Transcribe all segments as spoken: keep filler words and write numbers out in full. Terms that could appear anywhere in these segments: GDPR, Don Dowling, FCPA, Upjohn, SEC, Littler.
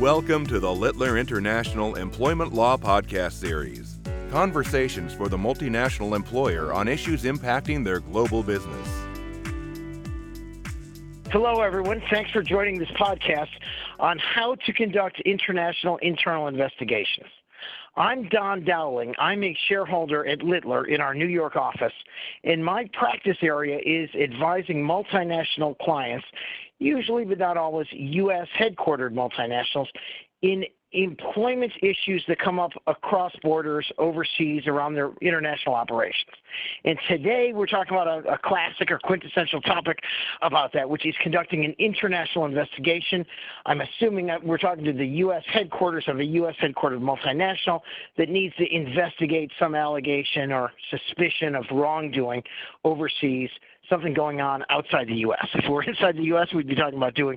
Welcome to the Littler International Employment Law Podcast Series. Conversations for the multinational employer on issues impacting their global business. Hello, everyone. Thanks for joining this podcast on how to conduct international internal investigations. I'm Don Dowling. I'm a shareholder at Littler in our New York office, and my practice area is advising multinational clients, usually but not always U S headquartered multinationals, in employment issues that come up across borders, overseas, around their international operations. And today we're talking about a, a classic or quintessential topic about that, which is conducting an international investigation. I'm assuming that we're talking to the U S headquarters of a U S headquartered multinational that needs to investigate some allegation or suspicion of wrongdoing overseas, something going on outside the U S. If we're inside the U S, we'd be talking about doing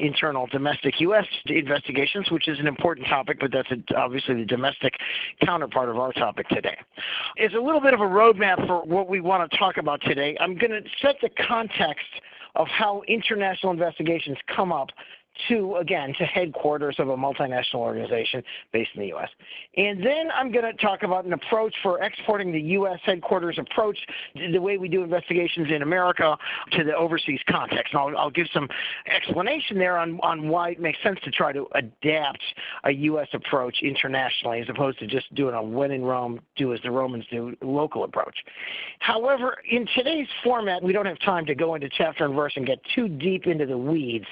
internal domestic U S investigations, which is an important topic, but that's a, obviously the domestic counterpart of our topic today. It's a little bit of a roadmap for what we want to talk about today. I'm going to set the context of how international investigations come up to, again, to headquarters of a multinational organization based in the U S. And then I'm going to talk about an approach for exporting the U S headquarters approach, the way we do investigations in America, to the overseas context. And I'll, I'll give some explanation there on, on why it makes sense to try to adapt a U S approach internationally as opposed to just doing a when in Rome, do as the Romans do, local approach. However, in today's format, we don't have time to go into chapter and verse and get too deep into the weeds.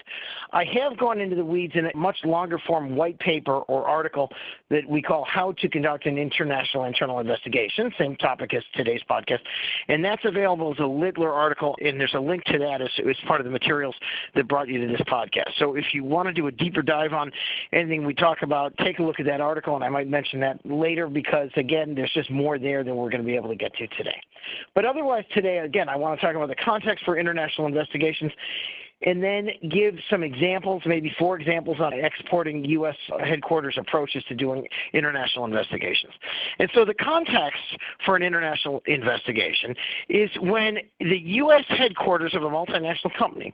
I have gone into the weeds in a much longer form white paper or article that we call How to Conduct an International Internal Investigation, same topic as today's podcast, and that's available as a Littler article, and there's a link to that as, as part of the materials that brought you to this podcast. So if you want to do a deeper dive on anything we talk about, take a look at that article, and I might mention that later because, again, there's just more there than we're going to be able to get to today. But otherwise today, again, I want to talk about the context for international investigations, and then give some examples, maybe four examples on exporting U S headquarters approaches to doing international investigations. And so the context for an international investigation is when the U S headquarters of a multinational company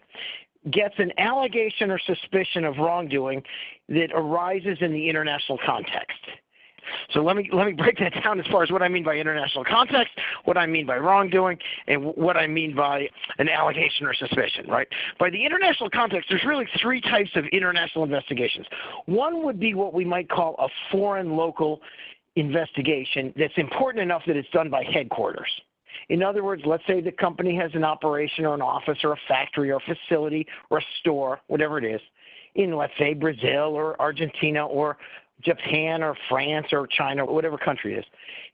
gets an allegation or suspicion of wrongdoing that arises in the international context. So let me let me break that down as far as what I mean by international context, what I mean by wrongdoing, and what I mean by an allegation or suspicion, right? By the international context, there's really three types of international investigations. One would be what we might call a foreign local investigation that's important enough that it's done by headquarters. In other words, let's say the company has an operation or an office or a factory or a facility or a store, whatever it is, in, let's say, Brazil or Argentina or Japan or France or China, whatever country it is.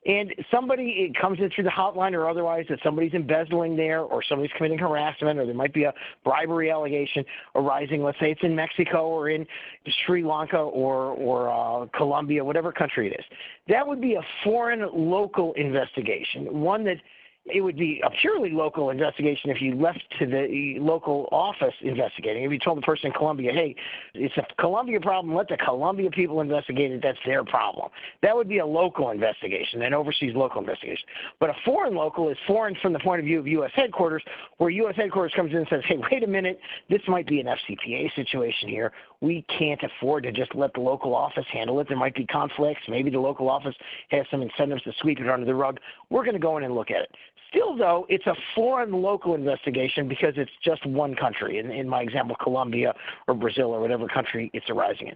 And somebody, it comes in through the hotline or otherwise that somebody's embezzling there or somebody's committing harassment or there might be a bribery allegation arising, let's say it's in Mexico or in Sri Lanka or, or uh, Colombia, whatever country it is. That would be a foreign local investigation, one that it would be a purely local investigation if you left to the local office investigating. If you told the person in Colombia, hey, it's a Colombia problem, let the Colombia people investigate it, that's their problem. That would be a local investigation, an overseas local investigation. But a foreign local is foreign from the point of view of U S headquarters, where U S headquarters comes in and says, hey, wait a minute, this might be an F C P A situation here. We can't afford to just let the local office handle it. There might be conflicts. Maybe the local office has some incentives to sweep it under the rug. We're going to go in and look at it. Still, though, it's a foreign local investigation because it's just one country, in, in my example, Colombia or Brazil or whatever country it's arising in.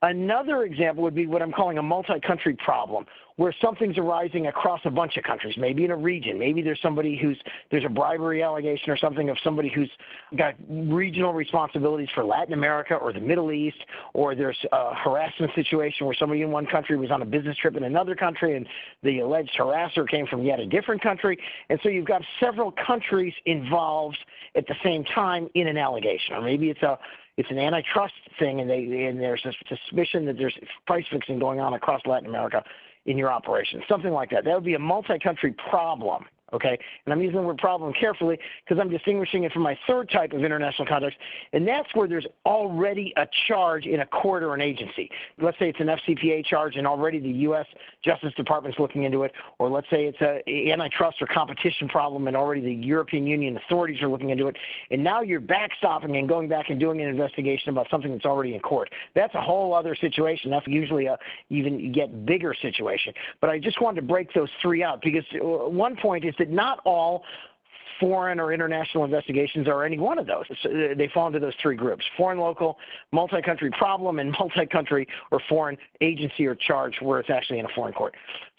Another example would be what I'm calling a multi-country problem, where something's arising across a bunch of countries, maybe in a region. Maybe there's somebody who's – there's a bribery allegation or something of somebody who's got regional responsibilities for Latin America or the Middle East, or there's a harassment situation where somebody in one country was on a business trip in another country and the alleged harasser came from yet a different country. And so you've got several countries involved at the same time in an allegation, or maybe it's a – It's an antitrust thing, and, they, and there's a suspicion that there's price fixing going on across Latin America in your operation, something like that. That would be a multi-country problem. Okay, and I'm using the word problem carefully because I'm distinguishing it from my third type of international contracts, and that's where there's already a charge in a court or an agency. Let's say it's an F C P A charge, and already the U S Justice Department's looking into it, or let's say it's a antitrust or competition problem, and already the European Union authorities are looking into it, and now you're backstopping and going back and doing an investigation about something that's already in court. That's a whole other situation. That's usually a even get bigger situation. But I just wanted to break those three out because one point is that not all foreign or international investigations are any one of those. They fall into those three groups: foreign local, multi-country problem, and multi-country or foreign agency or charge where it's actually in a foreign court.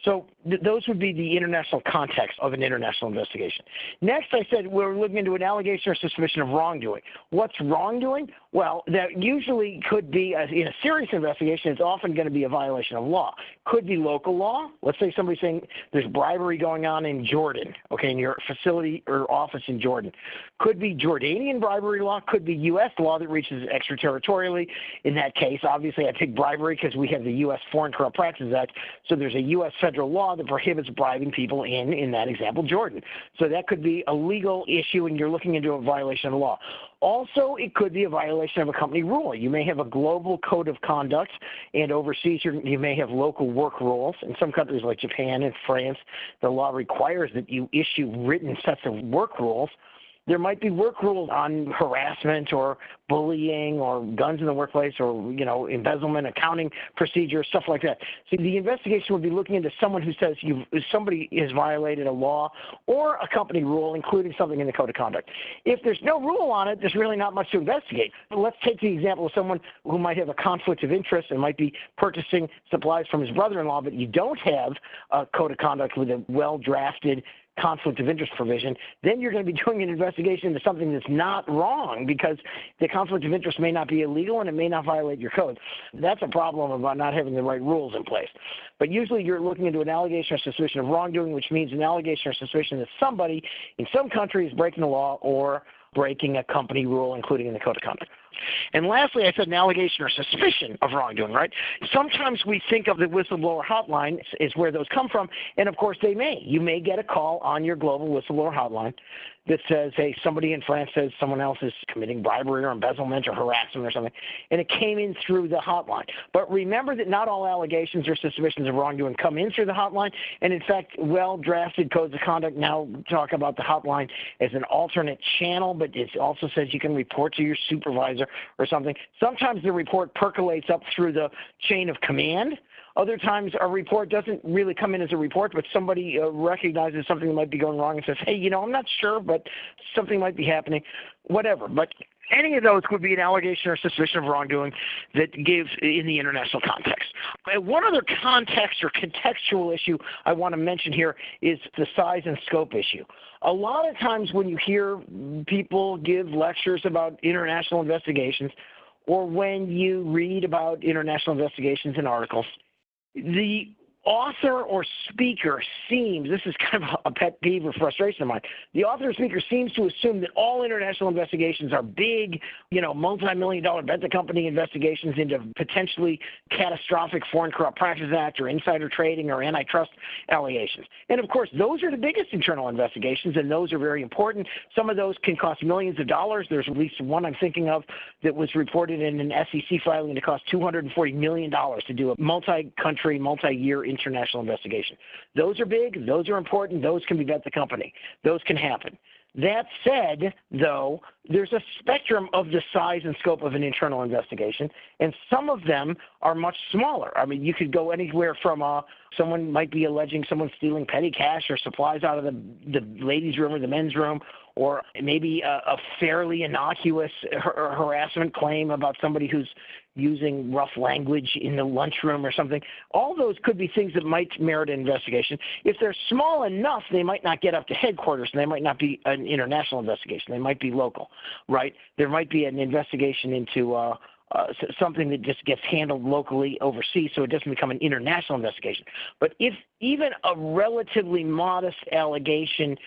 So th those would be the international context of an international investigation. Next, I said we're looking into an allegation or suspicion of wrongdoing. What's wrongdoing? Well, that usually could be, a, in a serious investigation, it's often going to be a violation of law. Could be local law. Let's say somebody's saying there's bribery going on in Jordan, okay, in your facility or office in Jordan. Could be Jordanian bribery law. Could be U S law that reaches extraterritorially. In that case, obviously, I pick bribery because we have the U S Foreign Corrupt Practices Act, so there's a U S federal law that prohibits bribing people in, in that example, Jordan. So that could be a legal issue and you're looking into a violation of the law. Also, it could be a violation of a company rule. You may have a global code of conduct, and overseas you're, you may have local work rules. In some countries like Japan and France, the law requires that you issue written sets of work rules. There might be work rules on harassment or bullying or guns in the workplace or, you know, embezzlement, accounting procedures, stuff like that. So the investigation would be looking into someone who says you've, somebody has violated a law or a company rule, including something in the code of conduct. If there's no rule on it, there's really not much to investigate. But let's take the example of someone who might have a conflict of interest and might be purchasing supplies from his brother-in-law, but you don't have a code of conduct with a well-drafted conflict of interest provision, then you're going to be doing an investigation into something that's not wrong because the conflict of interest may not be illegal and it may not violate your code. That's a problem about not having the right rules in place. But usually you're looking into an allegation or suspicion of wrongdoing, which means an allegation or suspicion that somebody in some country is breaking the law or breaking a company rule, including in the code of conduct. And lastly, I said an allegation or suspicion of wrongdoing, right? Sometimes we think of the whistleblower hotline is where those come from, and of course they may. You may get a call on your global whistleblower hotline that says, hey, somebody in France says someone else is committing bribery or embezzlement or harassment or something, and it came in through the hotline. But remember that not all allegations or suspicions of wrongdoing come in through the hotline, and in fact, well-drafted codes of conduct now talk about the hotline as an alternate channel, but it also says you can report to your supervisor or something. Sometimes the report percolates up through the chain of command. Other times a report doesn't really come in as a report, but somebody uh, recognizes something might be going wrong and says, hey, you know, I'm not sure, but something might be happening, whatever. But any of those could be an allegation or suspicion of wrongdoing that gives in the international context. One other context or contextual issue I want to mention here is the size and scope issue. A lot of times when you hear people give lectures about international investigations or when you read about international investigations in articles, the author or speaker seems, this is kind of a pet peeve or frustration of mine, the author or speaker seems to assume that all international investigations are big, you know, multi-million dollar bet the company investigations into potentially catastrophic Foreign Corrupt Practices Act or insider trading or antitrust allegations. And of course, those are the biggest internal investigations, and those are very important. Some of those can cost millions of dollars. There's at least one I'm thinking of that was reported in an S E C filing to cost two hundred forty million dollars to do a multi-country, multi-year international investigation. Those are big, those are important, those can be bet the company, those can happen. That said, though, there's a spectrum of the size and scope of an internal investigation, and some of them are much smaller. I mean, you could go anywhere from uh, someone might be alleging someone stealing petty cash or supplies out of the, the ladies' room or the men's room, or maybe a, a fairly innocuous har harassment claim about somebody who's using rough language in the lunchroom or something. All those could be things that might merit an investigation. If they're small enough, they might not get up to headquarters, and they might not be an international investigation. They might be local, right? There might be an investigation into uh, uh, something that just gets handled locally overseas, so it doesn't become an international investigation. But if even a relatively modest allegation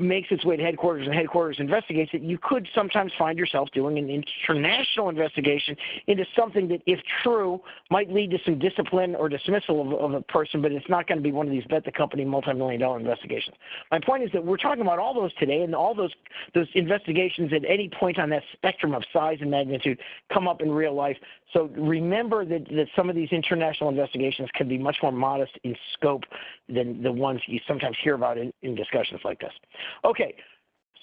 makes its way to headquarters and headquarters investigates it, you could sometimes find yourself doing an international investigation into something that, if true, might lead to some discipline or dismissal of, of a person, but it's not going to be one of these bet the company multi-million dollar investigations. My point is that we're talking about all those today, and all those, those investigations at any point on that spectrum of size and magnitude come up in real life. So remember that, that some of these international investigations can be much more modest in scope than the ones you sometimes hear about in, in discussions like this. Okay,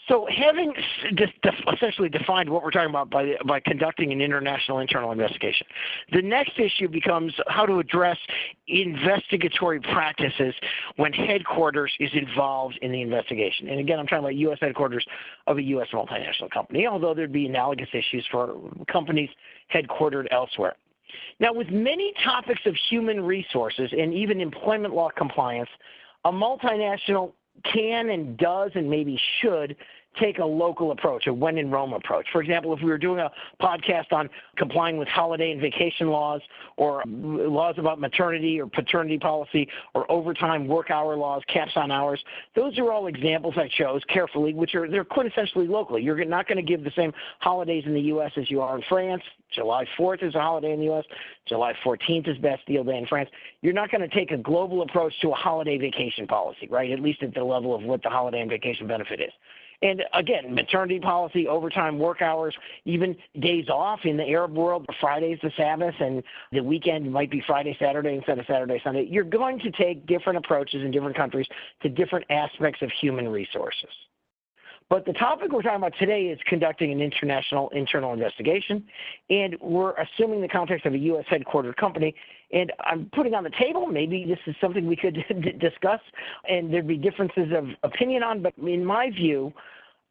so having just essentially defined what we're talking about by, by conducting an international internal investigation, the next issue becomes how to address investigatory practices when headquarters is involved in the investigation. And again, I'm talking about U S headquarters of a U S multinational company, although there'd be analogous issues for companies headquartered elsewhere. Now, with many topics of human resources and even employment law compliance, a multinational can and does and maybe should take a local approach, a when in Rome approach. For example, if we were doing a podcast on complying with holiday and vacation laws, or laws about maternity or paternity policy, or overtime work hour laws, caps on hours, those are all examples I chose carefully, which are they're quintessentially local. You're not going to give the same holidays in the U S as you are in France. July fourth is a holiday in the U S July fourteenth is Bastille Day in France. You're not going to take a global approach to a holiday vacation policy, right, at least at the level of what the holiday and vacation benefit is. And again, maternity policy, overtime work hours, even days off in the Arab world, Friday's the Sabbath, and the weekend might be Friday, Saturday instead of Saturday, Sunday. You're going to take different approaches in different countries to different aspects of human resources. But the topic we're talking about today is conducting an international internal investigation, and we're assuming the context of a U S headquartered company. And I'm putting on the table, maybe this is something we could discuss, and there'd be differences of opinion on, but in my view,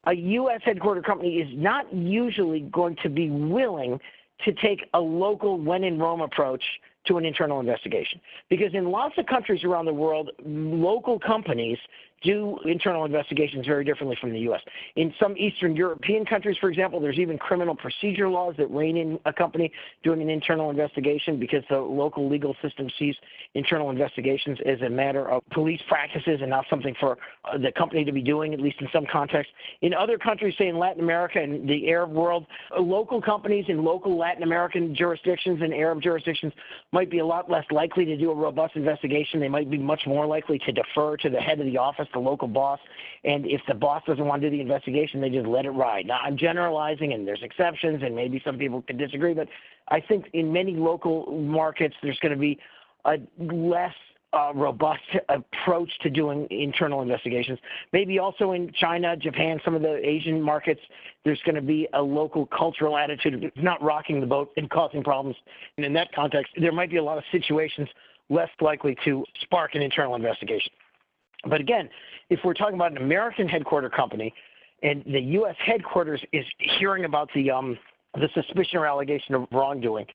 a U S headquartered company is not usually going to be willing to take a local when in Rome approach to an internal investigation, because in lots of countries around the world, local companies do internal investigations very differently from the U S. In some Eastern European countries, for example, there's even criminal procedure laws that rein in a company doing an internal investigation, because the local legal system sees internal investigations as a matter of police practices and not something for the company to be doing, at least in some contexts. In other countries, say in Latin America and the Arab world, local companies in local Latin American jurisdictions and Arab jurisdictions might be a lot less likely to do a robust investigation. They might be much more likely to defer to the head of the office, the local boss, and if the boss doesn't want to do the investigation, they just let it ride. Now, I'm generalizing, and there's exceptions, and maybe some people could disagree, but I think in many local markets, there's going to be a less uh, robust approach to doing internal investigations. Maybe also in China, Japan, some of the Asian markets, there's going to be a local cultural attitude of not rocking the boat and causing problems. And in that context, there might be a lot of situations less likely to spark an internal investigation. But again, if we're talking about an American headquarter company and the U S headquarters is hearing about the, um, the suspicion or allegation of wrongdoing,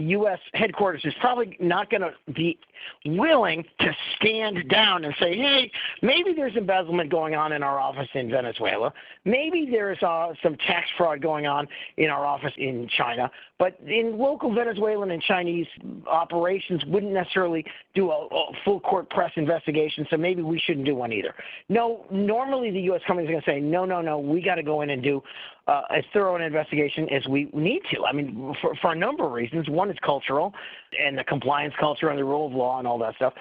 U S headquarters is probably not going to be willing to stand down and say, hey, maybe there's embezzlement going on in our office in Venezuela. Maybe there's uh, some tax fraud going on in our office in China. But in local Venezuelan and Chinese operations wouldn't necessarily do a, a full court press investigation, so maybe we shouldn't do one either. No, normally the U S company is going to say, no, no, no, we got to go in and do Uh, as thorough an investigation as we need to. I mean, for, for a number of reasons. One is cultural and the compliance culture and the rule of law and all that stuff.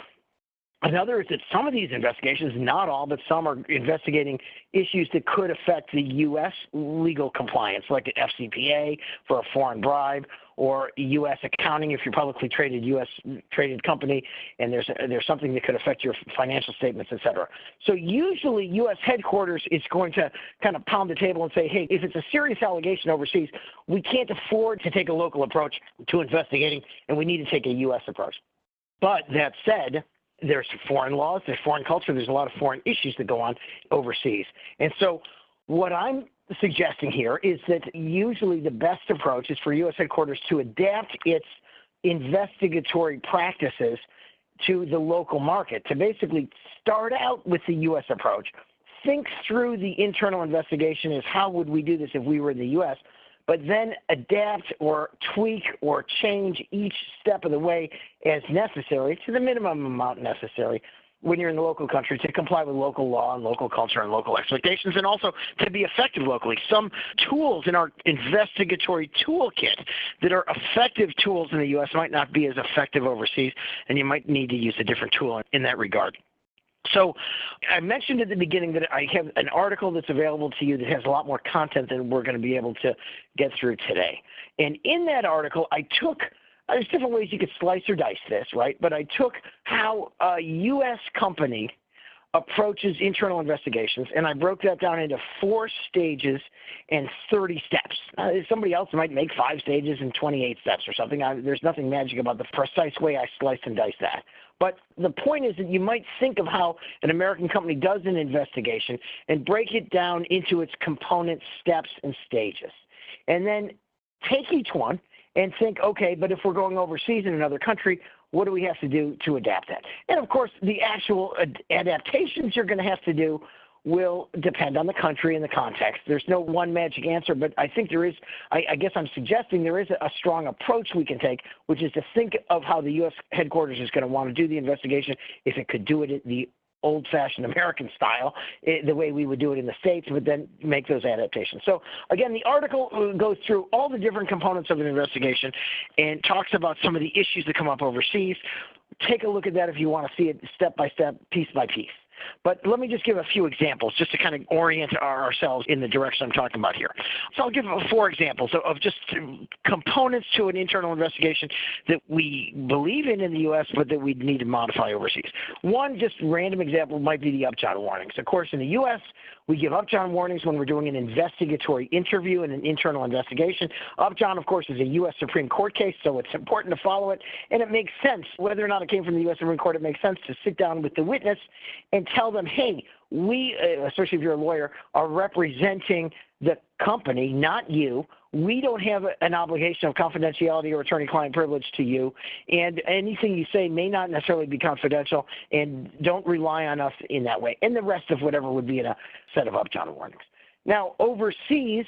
Another is that some of these investigations, not all, but some are investigating issues that could affect the U S legal compliance, like an F C P A for a foreign bribe, or U S accounting if you're publicly traded, U S traded company, and there's there's something that could affect your financial statements, et cetera. So usually U S headquarters is going to kind of pound the table and say, hey, if it's a serious allegation overseas, we can't afford to take a local approach to investigating, and we need to take a U S approach. But that said, there's foreign laws, there's foreign culture, there's a lot of foreign issues that go on overseas. And so what I'm suggesting here is that usually the best approach is for U S headquarters to adapt its investigatory practices to the local market, to basically start out with the U S approach, think through the internal investigation as how would we do this if we were in the U S, but then adapt or tweak or change each step of the way as necessary, to the minimum amount necessary, when you're in the local country to comply with local law and local culture and local expectations, and also to be effective locally. Some tools in our investigatory toolkit that are effective tools in the U S might not be as effective overseas, and you might need to use a different tool in that regard. So I mentioned at the beginning that I have an article that's available to you that has a lot more content than we're going to be able to get through today. And in that article, I took There's different ways you could slice or dice this, right? But I took how a U S company approaches internal investigations, and I broke that down into four stages and thirty steps. Uh, somebody else might make five stages and twenty-eight steps or something. I, there's nothing magic about the precise way I slice and dice that. But the point is that you might think of how an American company does an investigation and break it down into its component steps and stages. And then take each one and think, okay, but if we're going overseas in another country, what do we have to do to adapt that? And of course, the actual ad adaptations you're going to have to do will depend on the country and the context. There's no one magic answer, but I think there is, I, I guess I'm suggesting there is a strong approach we can take, which is to think of how the U S headquarters is going to want to do the investigation, if it could do it in the old-fashioned American style, the way we would do it in the States, but then make those adaptations. So again, the article goes through all the different components of an investigation and talks about some of the issues that come up overseas. Take a look at that if you want to see it step by step, piece by piece. But let me just give a few examples just to kind of orient ourselves in the direction I'm talking about here. So I'll give four examples of just components to an internal investigation that we believe in in the U S but that we need to modify overseas. One just random example might be the Upjohn warnings. Of course, in the U S, we give Upjohn warnings when we're doing an investigatory interview and an internal investigation. Upjohn, of course, is a U S Supreme Court case, so it's important to follow it, and it makes sense. Whether or not it came from the U S Supreme Court, it makes sense to sit down with the witness and tell them, hey, we, especially if you're a lawyer, are representing the company, not you. We don't have an obligation of confidentiality or attorney-client privilege to you, and anything you say may not necessarily be confidential, and don't rely on us in that way, and the rest of whatever would be in a set of Upjohn warnings. Now, overseas,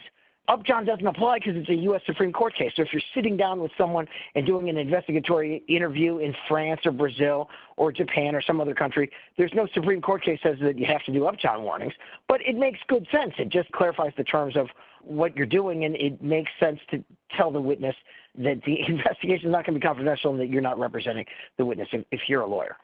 Upjohn doesn't apply because it's a U S Supreme Court case. So if you're sitting down with someone and doing an investigatory interview in France or Brazil or Japan or some other country, there's no Supreme Court case that says that you have to do Upjohn warnings, but it makes good sense. It just clarifies the terms of what you're doing, and it makes sense to tell the witness that the investigation is not going to be confidential and that you're not representing the witness if you're a lawyer.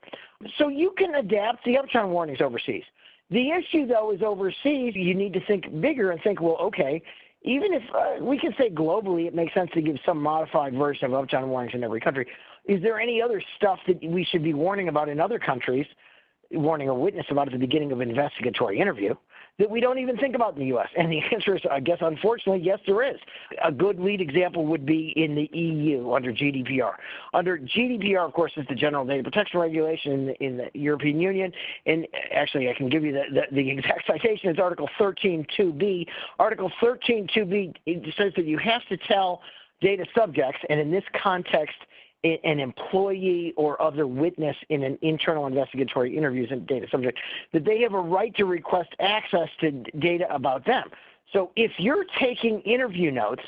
So you can adapt the Upjohn warnings overseas. The issue, though, is overseas, you need to think bigger and think, well, okay, even if uh, we can say globally it makes sense to give some modified version of Upjohn warnings in every country, is there any other stuff that we should be warning about in other countries, warning a witness about at the beginning of an investigatory interview, that we don't even think about in the U S? And the answer is, I guess, unfortunately, yes, there is. A good lead example would be in the E U under G D P R. Under G D P R, of course, is the General Data Protection Regulation in the, in the European Union. And actually, I can give you the, the, the exact citation. It's Article thirteen two B. Article thirteen two B says that you have to tell data subjects, and in this context, an employee or other witness in an internal investigatory interview and data subject, that they have a right to request access to data about them. So if you're taking interview notes,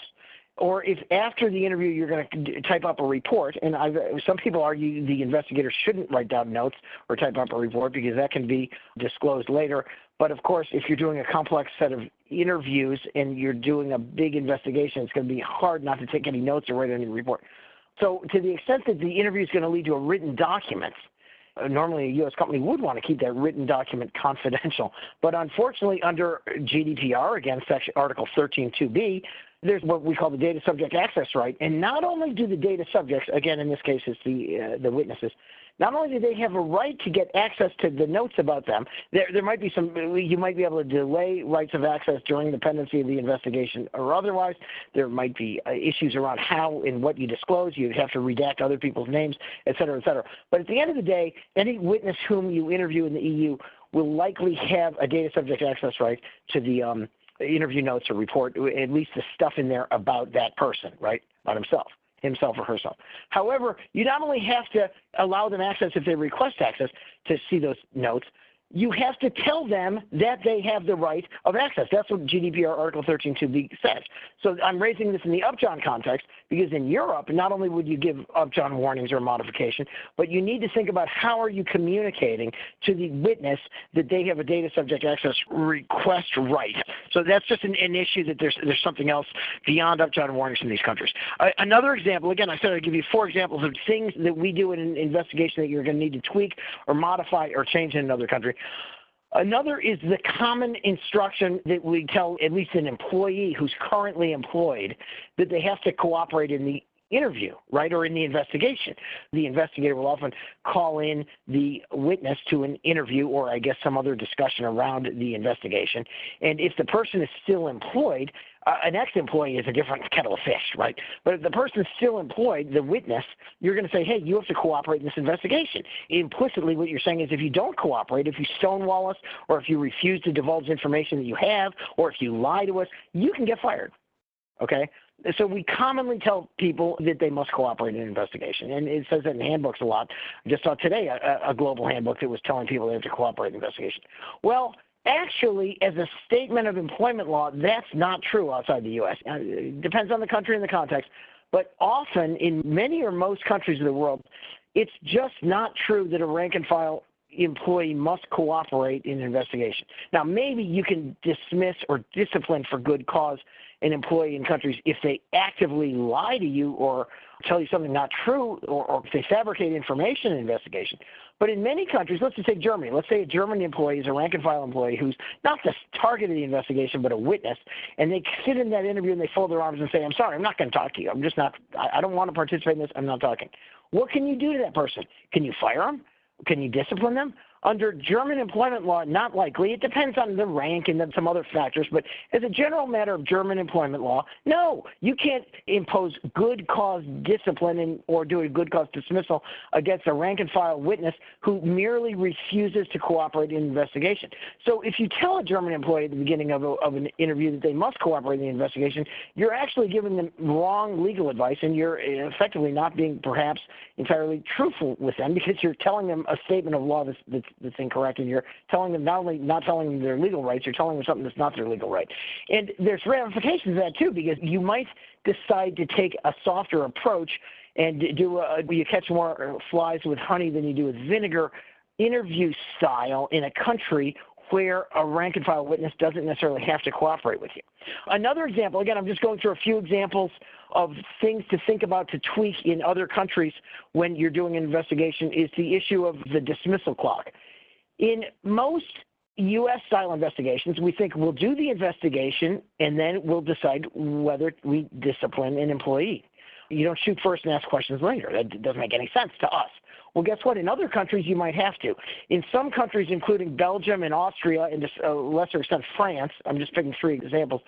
or if after the interview you're going to type up a report, and I've, some people argue the investigator shouldn't write down notes or type up a report because that can be disclosed later. But of course, if you're doing a complex set of interviews and you're doing a big investigation, it's going to be hard not to take any notes or write any report. So to the extent that the interview is going to lead to a written document, uh, normally a U S company would want to keep that written document confidential. But unfortunately, under G D P R, again, section, Article thirteen two B, there's what we call the data subject access right. And not only do the data subjects, again, in this case it's the, uh, the witnesses, not only do they have a right to get access to the notes about them, there, there might be some, you might be able to delay rights of access during the pendency of the investigation or otherwise. There might be issues around how and what you disclose. You'd have to redact other people's names, et cetera, et cetera. But at the end of the day, any witness whom you interview in the E U will likely have a data subject access right to the um, interview notes or report, at least the stuff in there about that person, right, about himself. himself or herself. However, you not only have to allow them access if they request access to see those notes, you have to tell them that they have the right of access. That's what G D P R Article thirteen two B says. So I'm raising this in the Upjohn context because in Europe, not only would you give Upjohn warnings or modification, but you need to think about how are you communicating to the witness that they have a data subject access request right. So that's just an, an issue that there's, there's something else beyond Upjohn warnings in these countries. Uh, another example, again, I said I'd give you four examples of things that we do in an investigation that you're going to need to tweak or modify or change in another country. Another is the common instruction that we tell at least an employee who's currently employed that they have to cooperate in the interview, right, or in the investigation. The investigator will often call in the witness to an interview or I guess some other discussion around the investigation. And if the person is still employed, Uh, an ex-employee is a different kettle of fish, right? But if the person is still employed, the witness, you're going to say, hey, you have to cooperate in this investigation. Implicitly, what you're saying is if you don't cooperate, if you stonewall us, or if you refuse to divulge information that you have, or if you lie to us, you can get fired, okay? So we commonly tell people that they must cooperate in an investigation, and it says that in handbooks a lot. I just saw today a, a global handbook that was telling people they have to cooperate in an investigation. Well, actually, as a statement of employment law, that's not true outside the U S It depends on the country and the context, but often in many or most countries of the world, it's just not true that a rank-and-file employee must cooperate in an investigation. Now, maybe you can dismiss or discipline for good cause an employee in countries if they actively lie to you or tell you something not true, or, or if they fabricate information in an investigation. But in many countries, let's just say Germany. Let's say a German employee is a rank-and-file employee who's not the target of the investigation but a witness, and they sit in that interview and they fold their arms and say, I'm sorry, I'm not going to talk to you. I'm just not – I don't want to participate in this. I'm not talking. What can you do to that person? Can you fire them? Can you discipline them? Under German employment law, not likely. It depends on the rank and then some other factors, but as a general matter of German employment law, no, you can't impose good cause discipline and, or do a good cause dismissal against a rank-and-file witness who merely refuses to cooperate in an investigation. So if you tell a German employee at the beginning of, a, of an interview that they must cooperate in the investigation, you're actually giving them wrong legal advice, and you're effectively not being perhaps entirely truthful with them because you're telling them a statement of law that's, that's that's incorrect, and you're telling them not only not telling them their legal rights, you're telling them something that's not their legal right. And there's ramifications of that too, because you might decide to take a softer approach and do a, you catch more flies with honey than you do with vinegar interview style in a country where a rank-and-file witness doesn't necessarily have to cooperate with you. Another example, again, I'm just going through a few examples of things to think about to tweak in other countries when you're doing an investigation, is the issue of the dismissal clock. In most U S-style investigations, we think we'll do the investigation and then we'll decide whether we discipline an employee. You don't shoot first and ask questions later. That doesn't make any sense to us. Well, guess what? In other countries, you might have to. In some countries, including Belgium and Austria, and to a lesser extent France, I'm just picking three examples,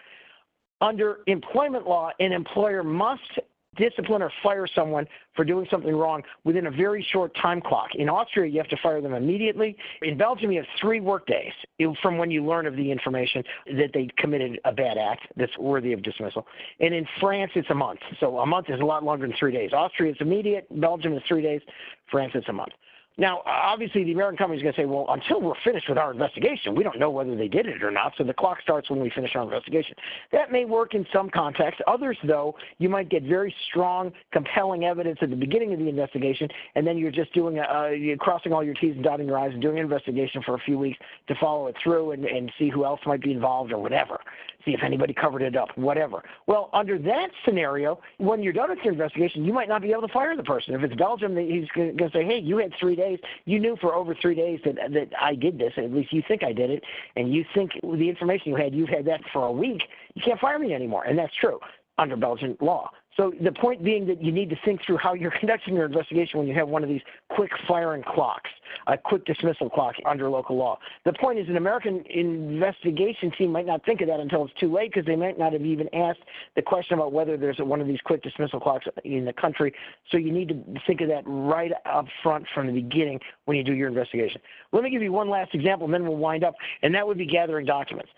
under employment law, an employer must discipline or fire someone for doing something wrong within a very short time clock. In Austria, you have to fire them immediately. In Belgium, you have three work days from when you learn of the information that they committed a bad act that's worthy of dismissal. And in France, it's a month. So a month is a lot longer than three days. Austria is immediate. Belgium is three days. France is a month. Now, obviously, the American company is going to say, well, until we're finished with our investigation, we don't know whether they did it or not, so the clock starts when we finish our investigation. That may work in some contexts. Others, though, you might get very strong, compelling evidence at the beginning of the investigation, and then you're just doing, a, you're crossing all your T's and dotting your I's and doing an investigation for a few weeks to follow it through and, and see who else might be involved or whatever, see if anybody covered it up, whatever. Well, under that scenario, when you're done with your investigation, you might not be able to fire the person. If it's Belgium, he's going to say, hey, you had three days. You knew for over three days that, that I did this, at least you think I did it, and you think the information you had, you've had that for a week, you can't fire me anymore, and that's true under Belgian law. So the point being that you need to think through how you're conducting your investigation when you have one of these quick firing clocks, a quick dismissal clock under local law. The point is an American investigation team might not think of that until it's too late because they might not have even asked the question about whether there's one of these quick dismissal clocks in the country. So you need to think of that right up front from the beginning when you do your investigation. Let me give you one last example and then we'll wind up, and that would be gathering documents.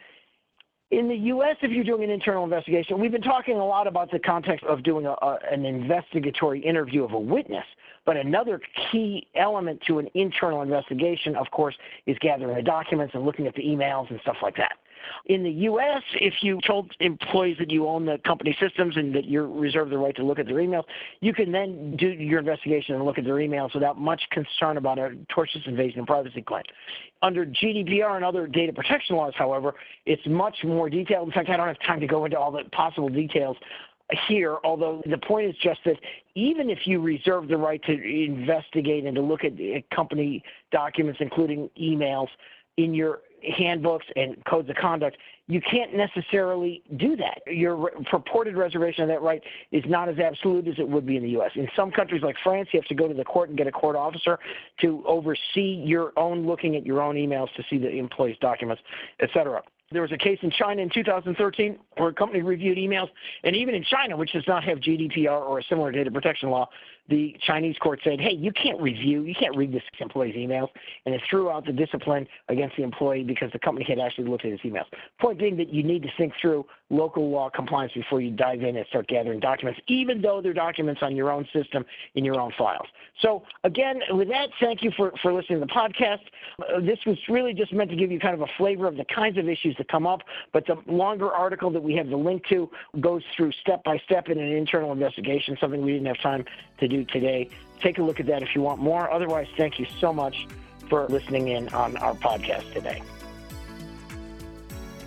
In the U S, if you're doing an internal investigation, we've been talking a lot about the context of doing a, a, an investigatory interview of a witness, but another key element to an internal investigation, of course, is gathering the documents and looking at the emails and stuff like that. In the U S, if you told employees that you own the company systems and that you reserve the right to look at their emails, you can then do your investigation and look at their emails without much concern about a tortious invasion of privacy claim. Under G D P R and other data protection laws, however, it's much more detailed. In fact, I don't have time to go into all the possible details here, although the point is just that even if you reserve the right to investigate and to look at company documents, including emails, in your handbooks and codes of conduct, you can't necessarily do that. Your re- purported reservation of that right is not as absolute as it would be in the U S. In some countries like France, you have to go to the court and get a court officer to oversee your own looking at your own emails to see the employee's documents, et cetera. There was a case in China in two thousand thirteen where a company reviewed emails, and even in China, which does not have G D P R or a similar data protection law, the Chinese court said, hey, you can't review, you can't read this employee's emails, and it threw out the discipline against the employee because the company had actually looked at his emails. Point being that you need to think through local law compliance before you dive in and start gathering documents, even though they're documents on your own system in your own files. So again, with that, thank you for, for listening to the podcast. Uh, this was really just meant to give you kind of a flavor of the kinds of issues that come up, but the longer article that we have the link to goes through step by step in an internal investigation, something we didn't have time to do today. Take a look at that if you want more. Otherwise, thank you so much for listening in on our podcast today.